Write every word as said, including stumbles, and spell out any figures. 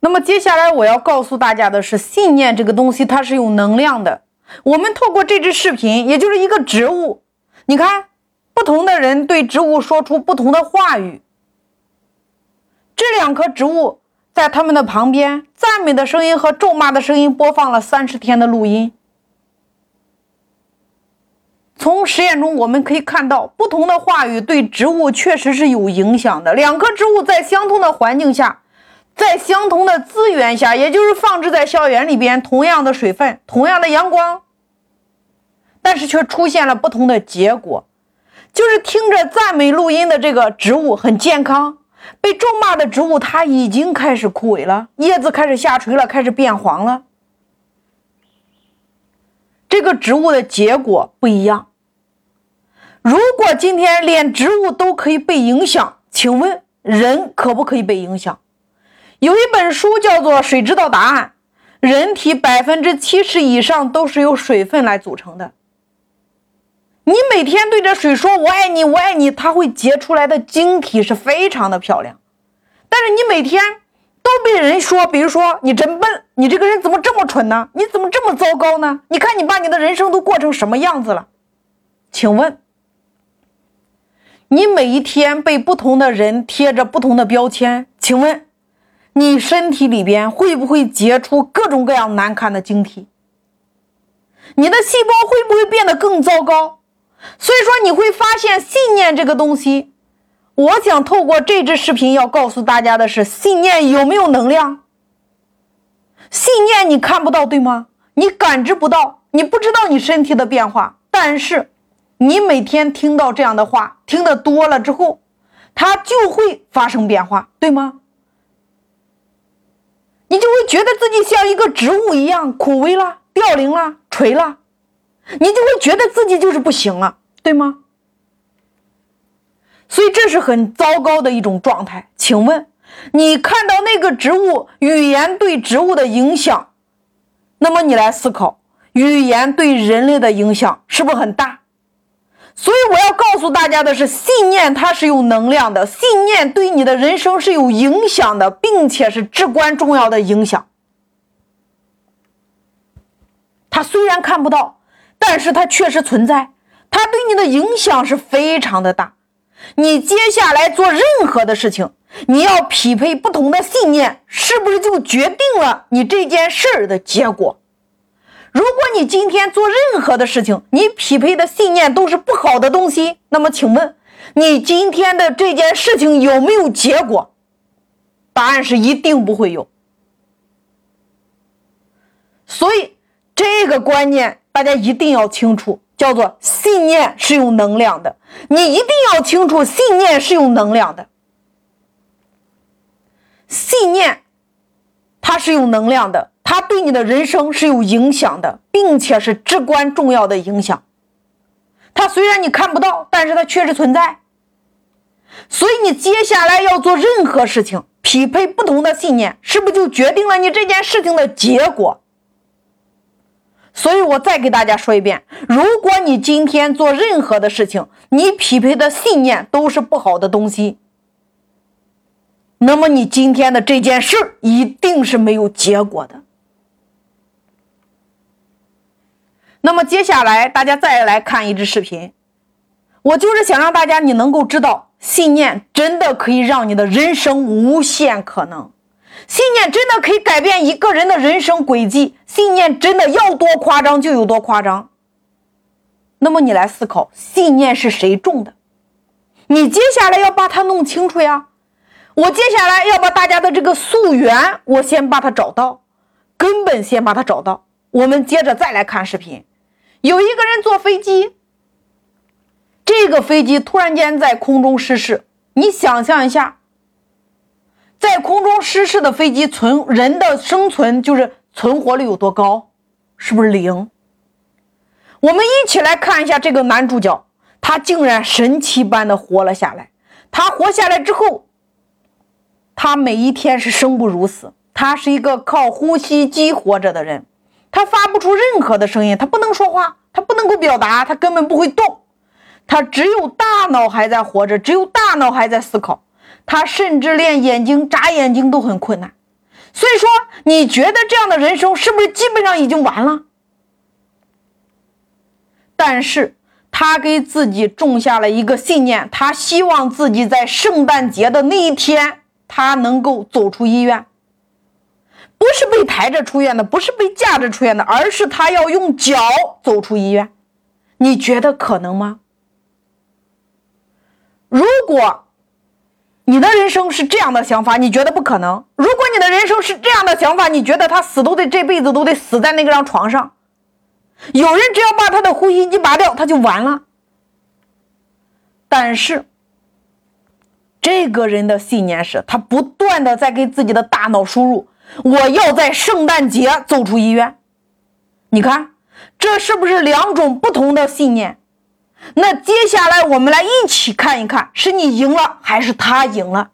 那么接下来我要告诉大家的是，信念这个东西它是有能量的。我们透过这支视频，也就是一个植物，你看不同的人对植物说出不同的话语，这两棵植物在他们的旁边，赞美的声音和咒骂的声音播放了三十天的录音。从实验中我们可以看到，不同的话语对植物确实是有影响的。两棵植物在相同的环境下，在相同的资源下，也就是放置在校园里边，同样的水分，同样的阳光，但是却出现了不同的结果。就是听着赞美录音的这个植物很健康，被咒骂的植物它已经开始枯萎了，叶子开始下垂了，开始变黄了。这个植物的结果不一样。如果今天连植物都可以被影响，请问人可不可以被影响？有一本书叫做《水知道答案》，人体 百分之七十 以上都是由水分来组成的。你每天对着水说我爱你我爱你，它会结出来的晶体是非常的漂亮。但是你每天都被人说，比如说你真笨，你这个人怎么这么蠢呢？你怎么这么糟糕呢？你看你把你的人生都过成什么样子了？请问你每一天被不同的人贴着不同的标签，请问你身体里边会不会结出各种各样难看的晶体？你的细胞会不会变得更糟糕？所以说你会发现，信念这个东西，我想透过这支视频要告诉大家的是，信念有没有能量？信念你看不到，对吗？你感知不到，你不知道你身体的变化，但是你每天听到这样的话，听得多了之后，它就会发生变化，对吗？你就会觉得自己像一个植物一样枯萎了、凋零了、垂了，你就会觉得自己就是不行了，对吗？所以这是很糟糕的一种状态。请问，你看到那个植物，语言对植物的影响，那么你来思考，语言对人类的影响是不是很大？所以我要告诉大家的是，信念它是有能量的，信念对你的人生是有影响的，并且是至关重要的影响。它虽然看不到，但是它确实存在，它对你的影响是非常的大。你接下来做任何的事情，你要匹配不同的信念，是不是就决定了你这件事儿的结果？如果你今天做任何的事情，你匹配的信念都是不好的东西，那么请问你今天的这件事情有没有结果？答案是一定不会有。所以这个观念大家一定要清楚，叫做信念是有能量的，你一定要清楚，信念是有能量的，信念它是有能量的，它对你的人生是有影响的，并且是至关重要的影响。它虽然你看不到，但是它确实存在。所以你接下来要做任何事情，匹配不同的信念，是不是就决定了你这件事情的结果？所以我再给大家说一遍，如果你今天做任何的事情，你匹配的信念都是不好的东西，那么你今天的这件事一定是没有结果的。那么接下来大家再来看一支视频，我就是想让大家你能够知道，信念真的可以让你的人生无限可能，信念真的可以改变一个人的人生轨迹，信念真的要多夸张就有多夸张。那么你来思考，信念是谁种的？你接下来要把它弄清楚呀。我接下来要把大家的这个溯源，我先把它找到，根本先把它找到。我们接着再来看视频。有一个人坐飞机，这个飞机突然间在空中失事，你想象一下，在空中失事的飞机存人的生存就是存活率有多高，是不是零？我们一起来看一下这个男主角，他竟然神奇般的活了下来。他活下来之后，他每一天是生不如死，他是一个靠呼吸机活着的人，他发不出任何的声音，他不能说话，他不能够表达，他根本不会动，他只有大脑还在活着，只有大脑还在思考，他甚至连眼睛眨眼睛都很困难。所以说你觉得这样的人生是不是基本上已经完了？但是他给自己种下了一个信念，他希望自己在圣诞节的那一天他能够走出医院，不是被抬着出院的，不是被架着出院的，而是他要用脚走出医院。你觉得可能吗？如果你的人生是这样的想法，你觉得不可能。如果你的人生是这样的想法，你觉得他死都得这辈子都得死在那张床上，有人只要把他的呼吸机拔掉他就完了。但是这个人的信念是他不断的在给自己的大脑输入，我要在圣诞节走出医院。你看这是不是两种不同的信念？那接下来我们来一起看一看，是你赢了还是他赢了。